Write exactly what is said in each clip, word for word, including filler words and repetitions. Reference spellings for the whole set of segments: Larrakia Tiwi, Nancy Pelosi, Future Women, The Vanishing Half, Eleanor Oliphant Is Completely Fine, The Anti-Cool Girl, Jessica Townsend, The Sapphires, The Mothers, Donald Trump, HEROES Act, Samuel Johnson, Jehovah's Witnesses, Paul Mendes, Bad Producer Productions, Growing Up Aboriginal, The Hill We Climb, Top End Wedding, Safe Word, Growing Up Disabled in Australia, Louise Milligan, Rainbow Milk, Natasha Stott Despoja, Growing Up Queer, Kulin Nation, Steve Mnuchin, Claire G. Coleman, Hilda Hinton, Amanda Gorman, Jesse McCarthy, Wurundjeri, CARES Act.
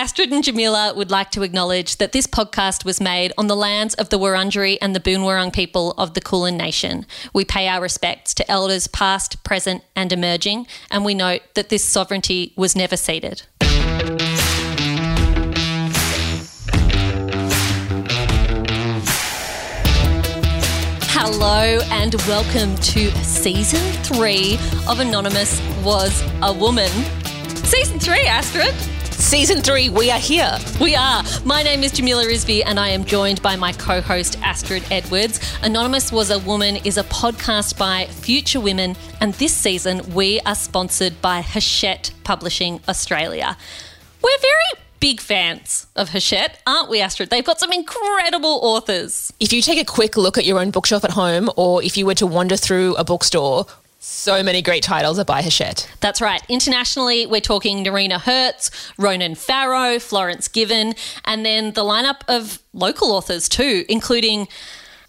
Astrid and Jamila would like to acknowledge that this podcast was made on the lands of the Wurundjeri and the Boon Wurrung people of the Kulin Nation. We pay our respects to elders past, present and emerging, and we note that this sovereignty was never ceded. Hello and welcome to Season three of Anonymous Was a Woman. Season three, Astrid. Season three, we are here. We are. My name is Jamila Risby and I am joined by my co-host Astrid Edwards. Anonymous Was a Woman is a podcast by Future Women, and this season we are sponsored by Hachette Publishing Australia. We're very big fans of Hachette, aren't we, Astrid? They've got some incredible authors. If you take a quick look at your own bookshelf at home, or if you were to wander through a bookstore, so many great titles are by Hachette. That's right. Internationally, we're talking Noreena Hertz, Ronan Farrow, Florence Given, and then the lineup of local authors too, including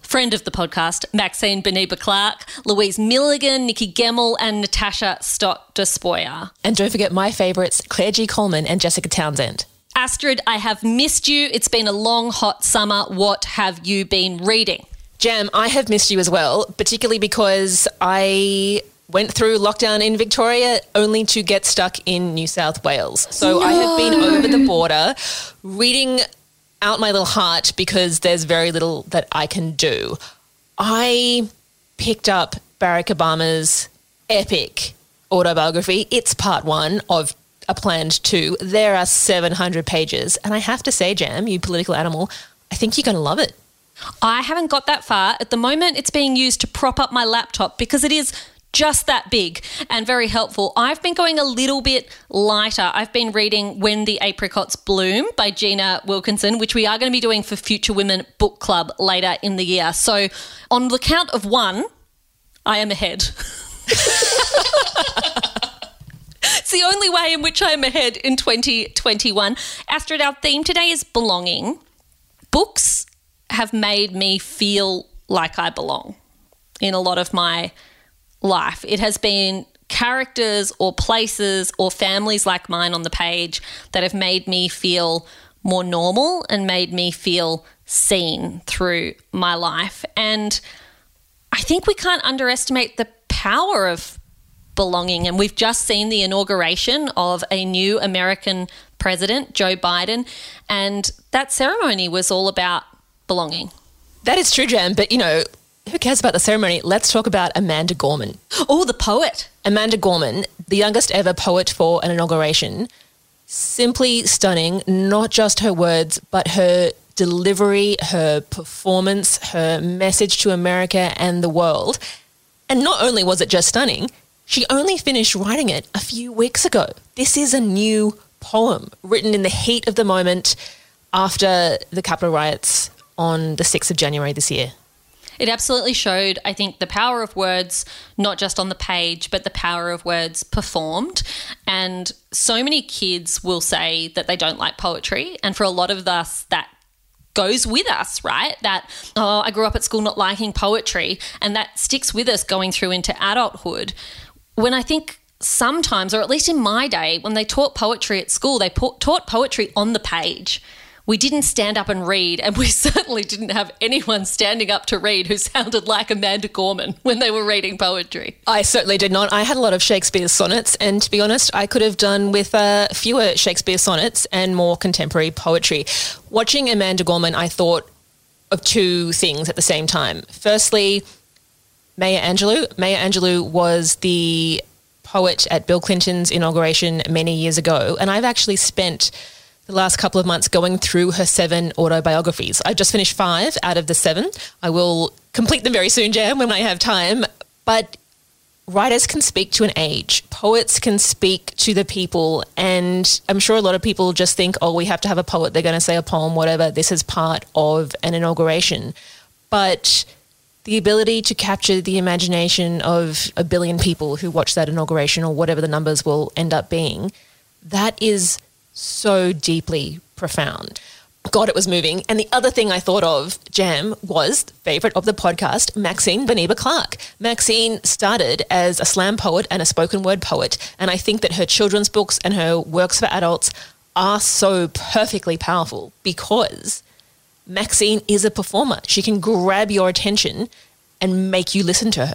friend of the podcast, Maxine Beneba Clark, Louise Milligan, Nikki Gemmell and Natasha Stott Despoja. And don't forget my favourites, Claire G. Coleman and Jessica Townsend. Astrid, I have missed you. It's been a long, hot summer. What have you been reading? Jam, I have missed you as well, particularly because I went through lockdown in Victoria only to get stuck in New South Wales. So no. I have been over the border reading out my little heart because there's very little that I can do. I picked up Barack Obama's epic autobiography. It's part one of a planned two. There are seven hundred pages. And I have to say, Jam, you political animal, I think you're going to love it. I haven't got that far. At the moment, it's being used to prop up my laptop because it is just that big and very helpful. I've been going a little bit lighter. I've been reading When the Apricots Bloom by Gina Wilkinson, which we are going to be doing for Future Women Book Club later in the year. So on the count of one, I am ahead. It's the only way in which I'm ahead in twenty twenty-one. Astrid, our theme today is belonging. Books have made me feel like I belong in a lot of my life. It has been characters or places or families like mine on the page that have made me feel more normal and made me feel seen through my life. And I think we can't underestimate the power of belonging. And we've just seen the inauguration of a new American president, Joe Biden, and that ceremony was all about belonging. That is true, Jam, but you know, who cares about the ceremony? Let's talk about Amanda Gorman. Oh, the poet. Amanda Gorman, the youngest ever poet for an inauguration. Simply stunning, not just her words, but her delivery, her performance, her message to America and the world. And not only was it just stunning, she only finished writing it a few weeks ago. This is a new poem written in the heat of the moment after the Capitol riots on the sixth of January this year. It absolutely showed, I think, the power of words, not just on the page, but the power of words performed. And so many kids will say that they don't like poetry. And for a lot of us, that goes with us, right? That, oh, I grew up at school not liking poetry. And that sticks with us going through into adulthood. When I think sometimes, or at least in my day, when they taught poetry at school, they po- taught poetry on the page. We didn't stand up and read, and we certainly didn't have anyone standing up to read who sounded like Amanda Gorman when they were reading poetry. I certainly did not. I had a lot of Shakespeare sonnets, and to be honest, I could have done with uh, fewer Shakespeare sonnets and more contemporary poetry. Watching Amanda Gorman, I thought of two things at the same time. Firstly, Maya Angelou. Maya Angelou was the poet at Bill Clinton's inauguration many years ago, and I've actually spent the last couple of months going through her seven autobiographies. I just finished five out of the seven. I will complete them very soon, Jam, when I have time. But writers can speak to an age. Poets can speak to the people. And I'm sure a lot of people just think, oh, we have to have a poet. They're going to say a poem, whatever. This is part of an inauguration. But the ability to capture the imagination of a billion people who watch that inauguration, or whatever the numbers will end up being, that is so deeply profound. God, it was moving. And the other thing I thought of, Jam, was favourite of the podcast, Maxine Beneba Clark. Maxine started as a slam poet and a spoken word poet, and I think that her children's books and her works for adults are so perfectly powerful because Maxine is a performer. She can grab your attention and make you listen to her.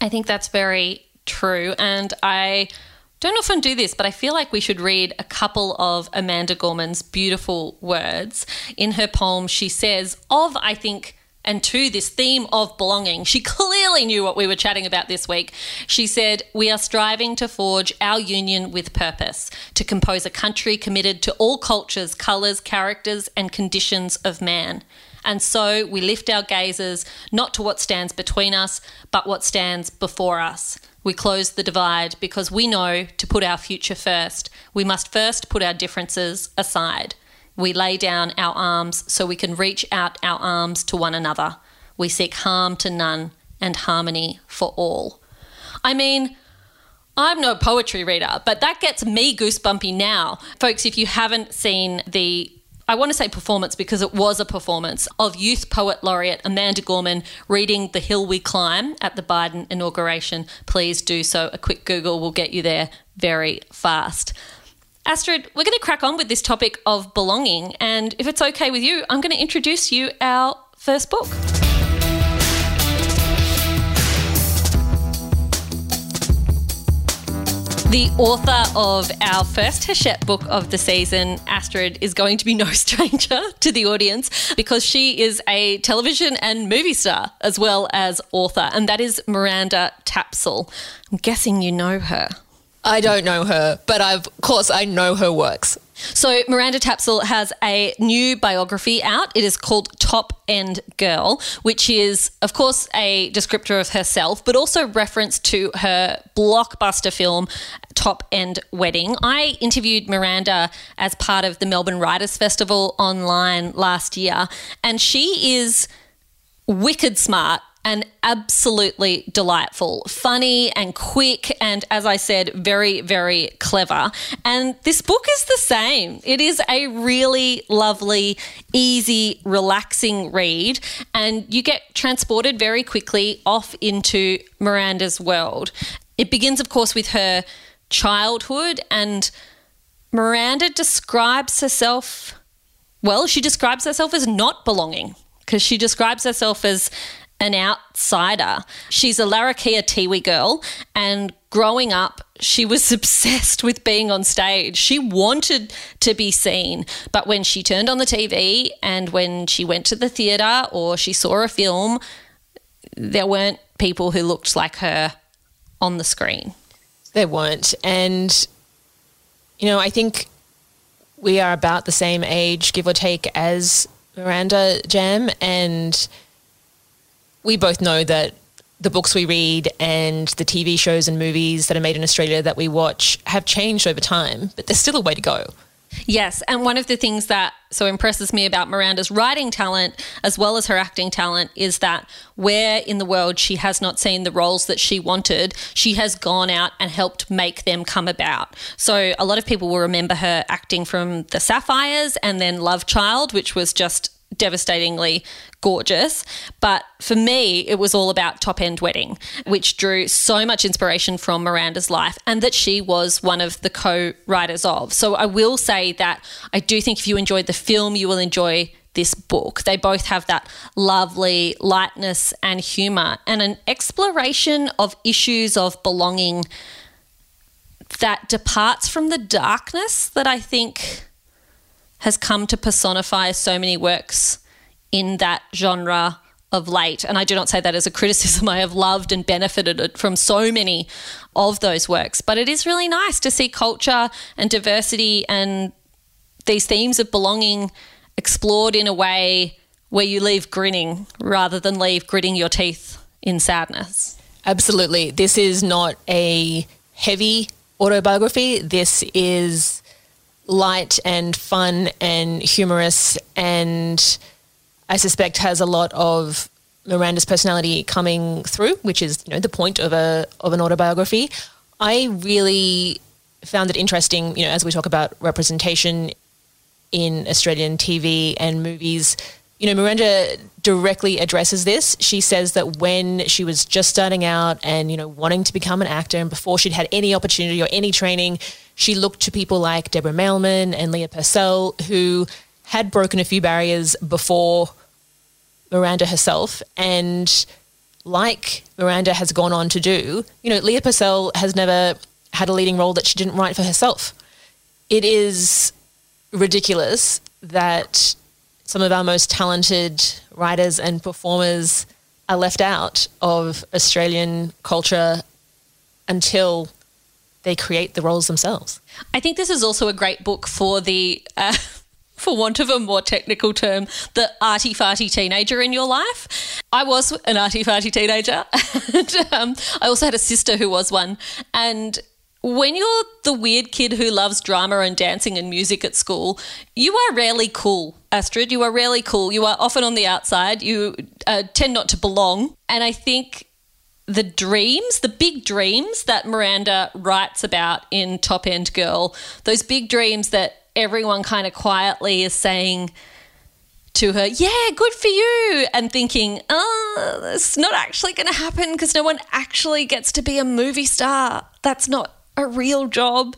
I think that's very true, and I don't often do this, but I feel like we should read a couple of Amanda Gorman's beautiful words. In her poem, she says, of, I think, and to this theme of belonging, she clearly knew what we were chatting about this week. She said, we are striving to forge our union with purpose, to compose a country committed to all cultures, colours, characters and conditions of man. And so we lift our gazes not to what stands between us, but what stands before us. We close the divide because we know to put our future first. We must first put our differences aside. We lay down our arms so we can reach out our arms to one another. We seek harm to none and harmony for all. I mean, I'm no poetry reader, but that gets me goosebumpy now. Folks, if you haven't seen the, I want to say performance because it was a performance, of Youth Poet Laureate Amanda Gorman reading The Hill We Climb at the Biden inauguration, please do so. A quick Google will get you there very fast. Astrid, we're going to crack on with this topic of belonging, and if it's okay with you, I'm going to introduce you our first book. The author of our first Hachette book of the season, Astrid, is going to be no stranger to the audience because she is a television and movie star as well as author, and that is Miranda Tapsell. I'm guessing you know her. I don't know her, but I've, of course I know her works. So Miranda Tapsell has a new biography out. It is called Top End Girl, which is, of course, a descriptor of herself, but also reference to her blockbuster film, Top End Wedding. I interviewed Miranda as part of the Melbourne Writers' Festival online last year, and she is wicked smart and absolutely delightful, funny and quick and, as I said, very, very clever. And this book is the same. It is a really lovely, easy, relaxing read, and you get transported very quickly off into Miranda's world. It begins, of course, with her childhood, and Miranda describes herself, well, she describes herself as not belonging because she describes herself as an outsider. She's a Larrakia Tiwi girl, and growing up she was obsessed with being on stage. She wanted to be seen, but when she turned on the T V and when she went to the theatre or she saw a film, there weren't people who looked like her on the screen. There weren't. And, you know, I think we are about the same age, give or take, as Miranda, Jam, and we both know that the books we read and the T V shows and movies that are made in Australia that we watch have changed over time, but there's still a way to go. Yes, and one of the things that so impresses me about Miranda's writing talent as well as her acting talent is that where in the world she has not seen the roles that she wanted, she has gone out and helped make them come about. So a lot of people will remember her acting from The Sapphires and then Love Child, which was just devastatingly gorgeous. But for me, it was all about Top End Wedding, which drew so much inspiration from Miranda's life and that she was one of the co-writers of. So I will say that I do think if you enjoyed the film, you will enjoy this book. They both have that lovely lightness and humour and an exploration of issues of belonging that departs from the darkness that I think has come to personify so many works in that genre of late. And I do not say that as a criticism. I have loved and benefited from so many of those works. But it is really nice to see culture and diversity and these themes of belonging explored in a way where you leave grinning rather than leave gritting your teeth in sadness. Absolutely. This is not a heavy autobiography. This is light and fun and humorous, and I suspect has a lot of Miranda's personality coming through, which is, you know, the point of a of an autobiography. I really found it interesting, you know, as we talk about representation in Australian T V and movies, you know, Miranda directly addresses this. She says that when she was just starting out and, you know, wanting to become an actor and before she'd had any opportunity or any training, she looked to people like Deborah Mailman and Leah Purcell, who had broken a few barriers before Miranda herself, and like Miranda has gone on to do, you know, Leah Purcell has never had a leading role that she didn't write for herself. It is ridiculous that some of our most talented writers and performers are left out of Australian culture until they create the roles themselves. I think this is also a great book for the, uh, for want of a more technical term, the arty-farty teenager in your life. I was an arty-farty teenager, and um, I also had a sister who was one. And when you're the weird kid who loves drama and dancing and music at school, you are rarely cool, Astrid. You are rarely cool. You are often on the outside. You uh, tend not to belong. And I think the dreams, the big dreams that Miranda writes about in Top End Girl, those big dreams that everyone kind of quietly is saying to her, yeah, good for you, and thinking, oh, it's not actually going to happen because no one actually gets to be a movie star. That's not a real job.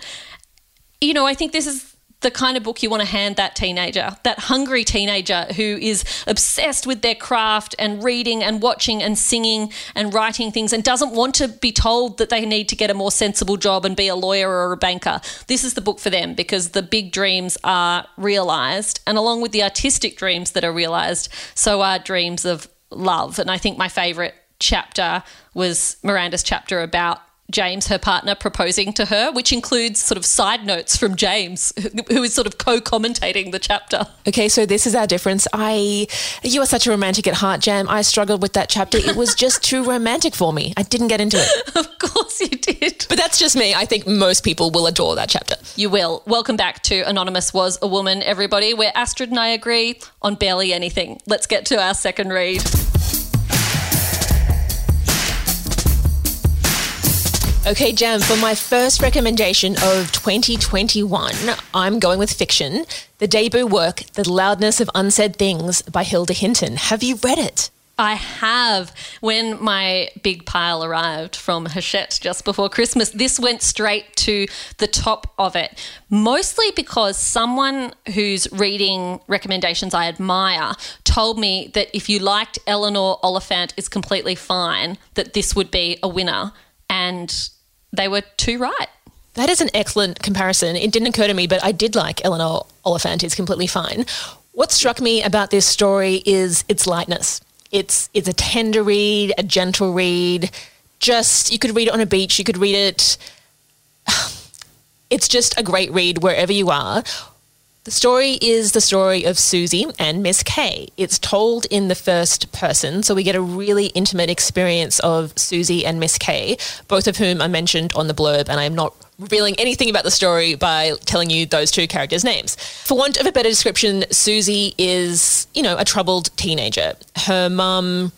You know, I think this is the kind of book you want to hand that teenager, that hungry teenager who is obsessed with their craft and reading and watching and singing and writing things and doesn't want to be told that they need to get a more sensible job and be a lawyer or a banker. This is the book for them because the big dreams are realised, and along with the artistic dreams that are realised, so are dreams of love. And I think my favourite chapter was Miranda's chapter about James, her partner, proposing to her, which includes sort of side notes from James, who is sort of co-commentating the chapter. Okay, so this is our difference. I, you are such a romantic at heart, Jam. I struggled with that chapter. It was just too romantic for me. I didn't get into it. Of course you did. But that's just me. I think most people will adore that chapter. You will. Welcome back to Anonymous Was a Woman, everybody, where Astrid and I agree on barely anything. Let's get to our second read. Okay, Jam, for my first recommendation of twenty twenty-one, I'm going with fiction, the debut work, The Loudness of Unsaid Things by Hilda Hinton. Have you read it? I have. When my big pile arrived from Hachette just before Christmas, this went straight to the top of it, mostly because someone who's reading recommendations I admire told me that if you liked Eleanor Oliphant Is Completely Fine, that this would be a winner. And they were too right. That is an excellent comparison. It didn't occur to me, but I did like Eleanor Oliphant Is Completely Fine. What struck me about this story is its lightness. It's it's a tender read, a gentle read. Just, you could read it on a beach, you could read it. It's just a great read wherever you are. The story is the story of Susie and Miss K. It's told in the first person, so we get a really intimate experience of Susie and Miss K, both of whom are mentioned on the blurb, and I'm not revealing anything about the story by telling you those two characters' names. For want of a better description, Susie is, you know, a troubled teenager. Her mum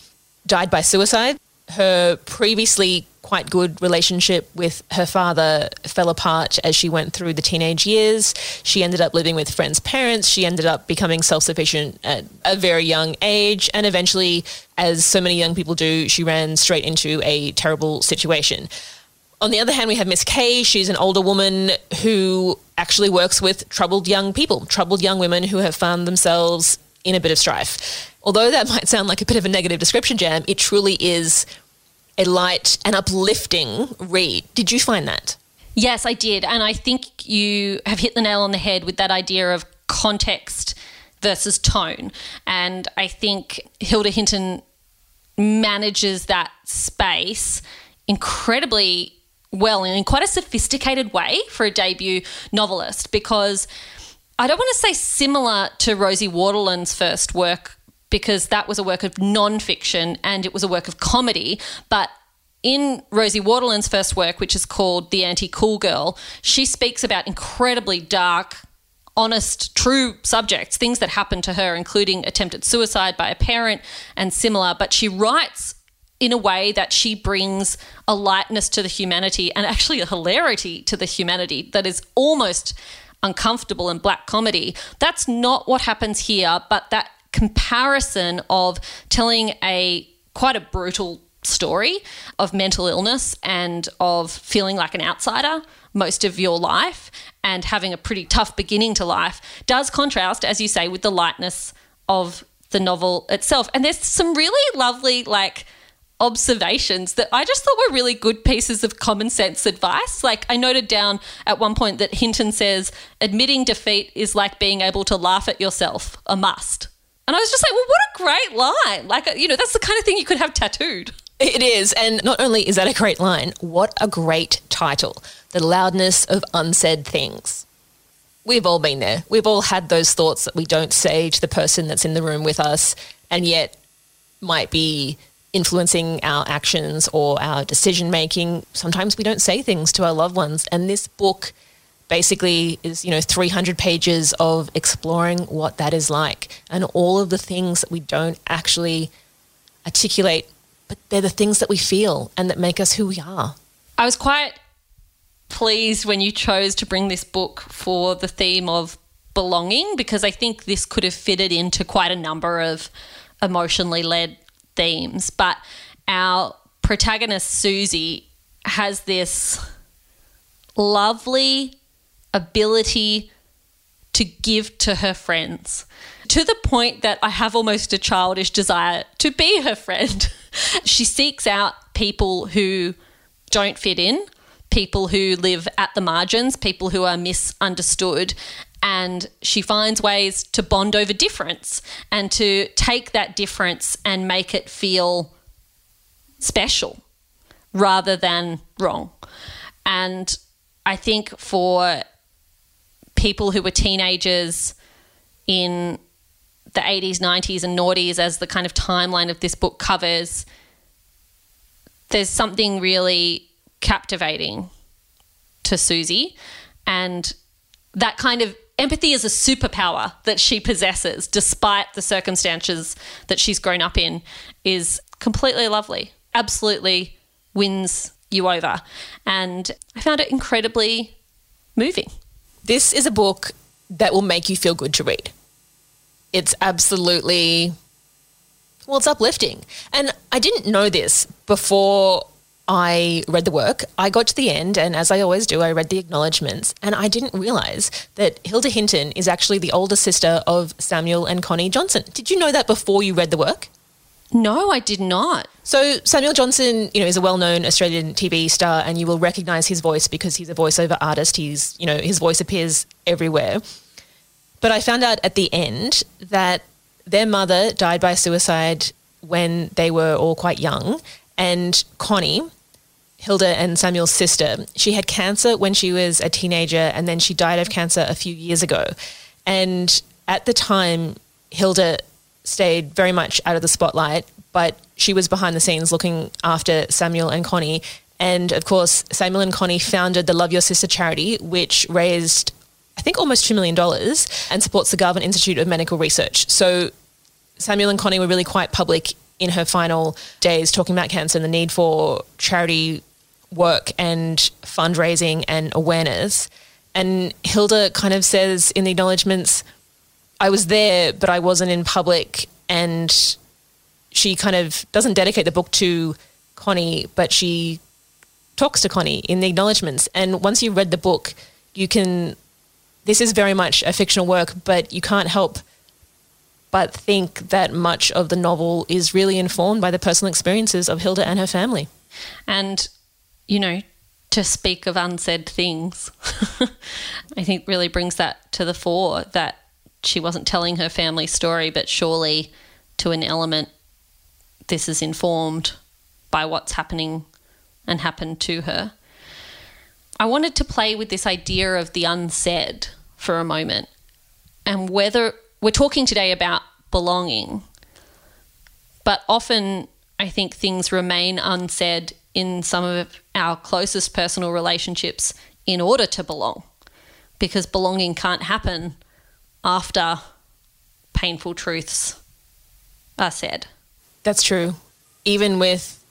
died by suicide. Her previously quite good relationship with her father fell apart as she went through the teenage years. She ended up living with friends' parents. She ended up becoming self-sufficient at a very young age. And eventually, as so many young people do, she ran straight into a terrible situation. On the other hand, we have Miss K. She's an older woman who actually works with troubled young people, troubled young women who have found themselves in a bit of strife. Although that might sound like a bit of a negative description, Jam, it truly is a light and uplifting read. Did you find that? Yes, I did. And I think you have hit the nail on the head with that idea of context versus tone. And I think Hilda Hinton manages that space incredibly well and in quite a sophisticated way for a debut novelist, because I don't want to say similar to Rosie Waterland's first work, because that was a work of non-fiction and it was a work of comedy. But in Rosie Waterland's first work, which is called The Anti-Cool Girl, she speaks about incredibly dark, honest, true subjects, things that happened to her, including attempted suicide by a parent and similar. But she writes in a way that she brings a lightness to the humanity and actually a hilarity to the humanity that is almost uncomfortable in black comedy. That's not what happens here, but that comparison of telling a quite a brutal story of mental illness and of feeling like an outsider most of your life and having a pretty tough beginning to life does contrast, as you say, with the lightness of the novel itself. And there's some really lovely, like, observations that I just thought were really good pieces of common sense advice. Like, I noted down at one point that Hinton says, admitting defeat is like being able to laugh at yourself, a must. And I was just like, well, what a great line. Like, you know, that's the kind of thing you could have tattooed. It is. And not only is that a great line, what a great title, The Loudness of Unsaid Things. We've all been there. We've all had those thoughts that we don't say to the person that's in the room with us and yet might be influencing our actions or our decision making. Sometimes we don't say things to our loved ones. And this book basically is, you know, three hundred pages of exploring what that is like and all of the things that we don't actually articulate, but they're the things that we feel and that make us who we are. I was quite pleased when you chose to bring this book for the theme of belonging, because I think this could have fitted into quite a number of emotionally led themes. But our protagonist, Susie, has this lovely ability to give to her friends, to the point that I have almost a childish desire to be her friend. She seeks out people who don't fit in, people who live at the margins, people who are misunderstood, and she finds ways to bond over difference and to take that difference and make it feel special rather than wrong. And I think for people who were teenagers in the eighties, nineties and noughties, as the kind of timeline of this book covers, there's something really captivating to Susie, and that kind of empathy is a superpower that she possesses despite the circumstances that she's grown up in is completely lovely, absolutely wins you over. And I found it incredibly moving. This is a book that will make you feel good to read. It's absolutely, well, it's uplifting. And I didn't know this before I read the work. I got to the end, and as I always do, I read the acknowledgements, and I didn't realise that Hilda Hinton is actually the older sister of Samuel and Connie Johnson. Did you know that before you read the work? No, I did not. So Samuel Johnson, you know, is a well-known Australian T V star, and you will recognise his voice because he's a voiceover artist. He's, you know, his voice appears everywhere. But I found out at the end that their mother died by suicide when they were all quite young, and Connie, Hilda and Samuel's sister, she had cancer when she was a teenager, and then she died of cancer a few years ago. And at the time, Hilda stayed very much out of the spotlight, but she was behind the scenes looking after Samuel and Connie. And, of course, Samuel and Connie founded the Love Your Sister charity, which raised, I think, almost two million dollars and supports the Garvan Institute of Medical Research. So Samuel and Connie were really quite public in her final days talking about cancer and the need for charity work and fundraising and awareness. And Hilda kind of says in the acknowledgements, I was there, but I wasn't in public. And she kind of doesn't dedicate the book to Connie, but she talks to Connie in the acknowledgements. And once you read the book, you can, this is very much a fictional work, but you can't help but think that much of the novel is really informed by the personal experiences of Hilda and her family. And, you know, to speak of unsaid things, I think really brings that to the fore, that she wasn't telling her family story, but surely to an element this is informed by what's happening and happened to her. I wanted to play with this idea of the unsaid for a moment, and whether we're talking today about belonging, but often I think things remain unsaid in some of our closest personal relationships in order to belong, because belonging can't happen after painful truths are said. That's true. Even with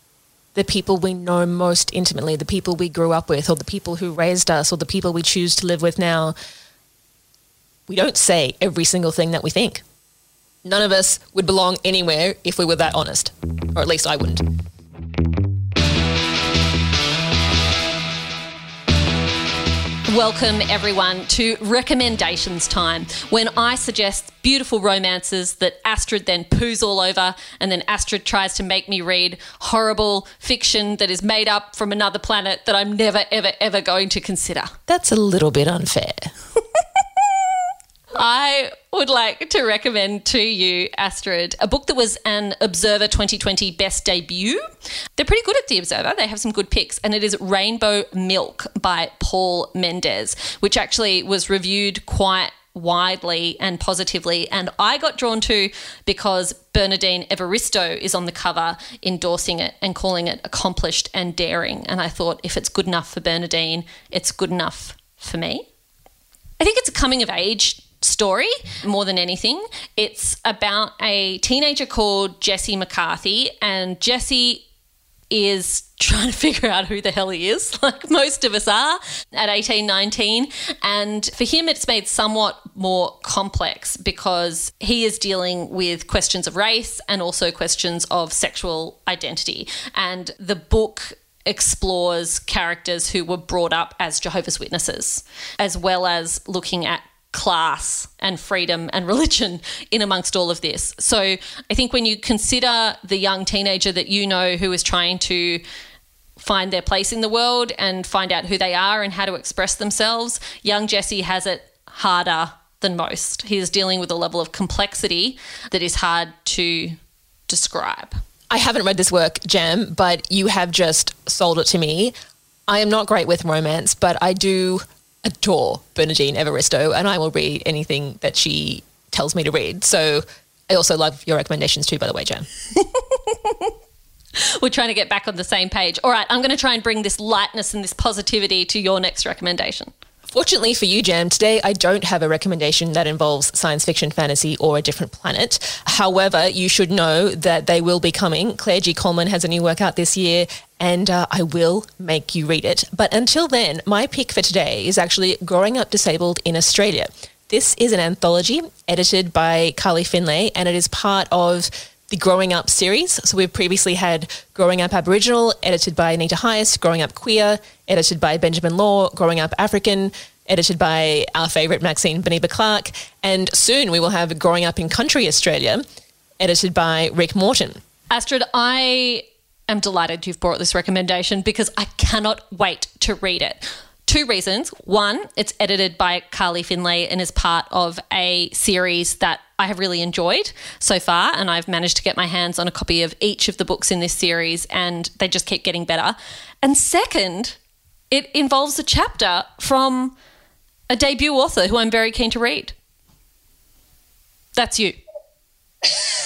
the people we know most intimately, the people we grew up with or the people who raised us or the people we choose to live with now, we don't say every single thing that we think. None of us would belong anywhere if we were that honest, or at least I wouldn't. Welcome everyone to Recommendations Time, when I suggest beautiful romances that Astrid then poos all over, and then Astrid tries to make me read horrible fiction that is made up from another planet that I'm never, ever, ever going to consider. That's a little bit unfair. I would like to recommend to you, Astrid, a book that was an Observer twenty twenty Best Debut. They're pretty good at the Observer. They have some good picks, and it is Rainbow Milk by Paul Mendes, which actually was reviewed quite widely and positively, and I got drawn to because Bernadine Evaristo is on the cover endorsing it and calling it accomplished and daring, and I thought, if it's good enough for Bernadine, it's good enough for me. I think it's a coming-of-age story more than anything. It's about a teenager called Jesse McCarthy, and Jesse is trying to figure out who the hell he is, like most of us are at eighteen, nineteen. And for him, it's made somewhat more complex because he is dealing with questions of race and also questions of sexual identity. And the book explores characters who were brought up as Jehovah's Witnesses, as well as looking at class and freedom and religion in amongst all of this. So I think when you consider the young teenager that you know who is trying to find their place in the world and find out who they are and how to express themselves, young Jesse has it harder than most. He is dealing with a level of complexity that is hard to describe. I haven't read this work, Jam, but you have just sold it to me. I am not great with romance, but I do adore Bernadine Evaristo, and I will read anything that she tells me to read. So I also love your recommendations too, by the way, Jan. We're trying to get back on the same page. All right, I'm going to try and bring this lightness and this positivity to your next recommendation. Fortunately for you, Jam, today I don't have a recommendation that involves science fiction, fantasy or a different planet. However, you should know that they will be coming. Claire G. Coleman has a new work out this year, and uh, I will make you read it. But until then, my pick for today is actually Growing Up Disabled in Australia. This is an anthology edited by Carly Finlay, and it is part of the Growing Up series. So we've previously had Growing Up Aboriginal, edited by Anita Hias, Growing Up Queer, edited by Benjamin Law, Growing Up African, edited by our favourite Maxine Beneba Clark, and soon we will have Growing Up in Country Australia, edited by Rick Morton. Astrid, I am delighted you've brought this recommendation because I cannot wait to read it. Two reasons. One, it's edited by Carly Finlay and is part of a series that I have really enjoyed so far, and I've managed to get my hands on a copy of each of the books in this series, and they just keep getting better. And second, it involves a chapter from a debut author who I'm very keen to read. That's you.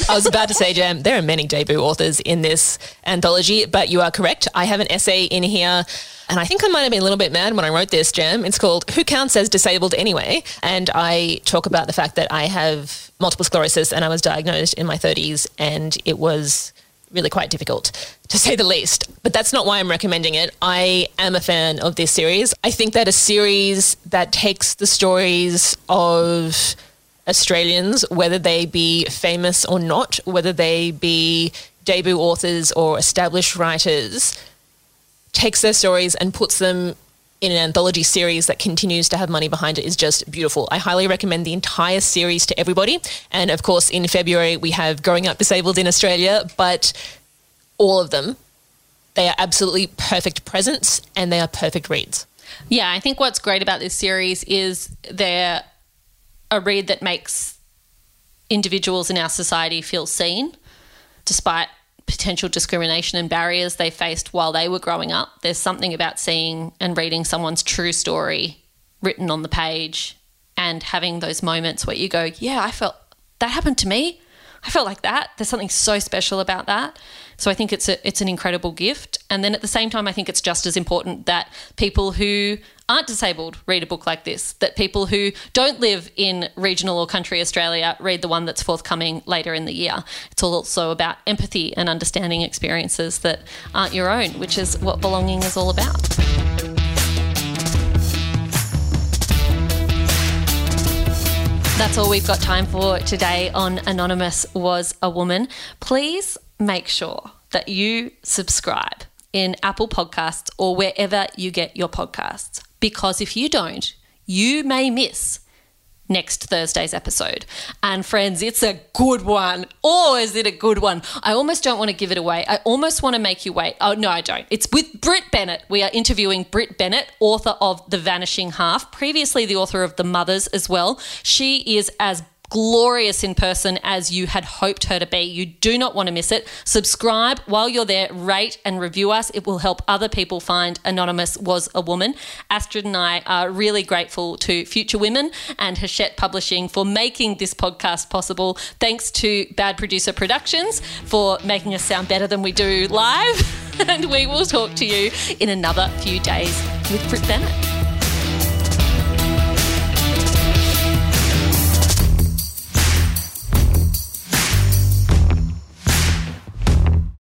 I was about to say, Jam, there are many debut authors in this anthology, but you are correct. I have an essay in here, and I think I might have been a little bit mad when I wrote this, Jam. It's called Who Counts as Disabled Anyway? And I talk about the fact that I have multiple sclerosis and I was diagnosed in my thirties, and it was really quite difficult, to say the least. But that's not why I'm recommending it. I am a fan of this series. I think that a series that takes the stories of Australians, whether they be famous or not, whether they be debut authors or established writers, takes their stories and puts them in an anthology series that continues to have money behind it, is just beautiful. I highly recommend the entire series to everybody. And of course, in February, we have Growing Up Disabled in Australia, but all of them, they are absolutely perfect presents and they are perfect reads. Yeah, I think what's great about this series is they're a read that makes individuals in our society feel seen, despite potential discrimination and barriers they faced while they were growing up. There's something about seeing and reading someone's true story written on the page and having those moments where you go, yeah, I felt that happened to me. I felt like that. There's something so special about that. So I think it's a, it's an incredible gift. And then at the same time, I think it's just as important that people who aren't disabled read a book like this, that people who don't live in regional or country Australia read the one that's forthcoming later in the year. It's also about empathy and understanding experiences that aren't your own, which is what belonging is all about. That's all we've got time for today on Anonymous Was a Woman. Please make sure that you subscribe in Apple Podcasts or wherever you get your podcasts. because if you don't, you may miss next Thursday's episode. And friends, it's a good one. Oh, is it a good one? I almost don't want to give it away. I almost want to make you wait. Oh, no, I don't. It's with Brit Bennett. We are interviewing Brit Bennett, author of The Vanishing Half, previously the author of The Mothers as well. She is as glorious in person as you had hoped her to be. You do not want to miss it. Subscribe while you're there, rate and review us. It will help other people find Anonymous Was a Woman. Astrid and I are really grateful to Future Women and Hachette Publishing for making this podcast possible. Thanks to Bad Producer Productions for making us sound better than we do live. And we will talk to you in another few days with Brit Bennett.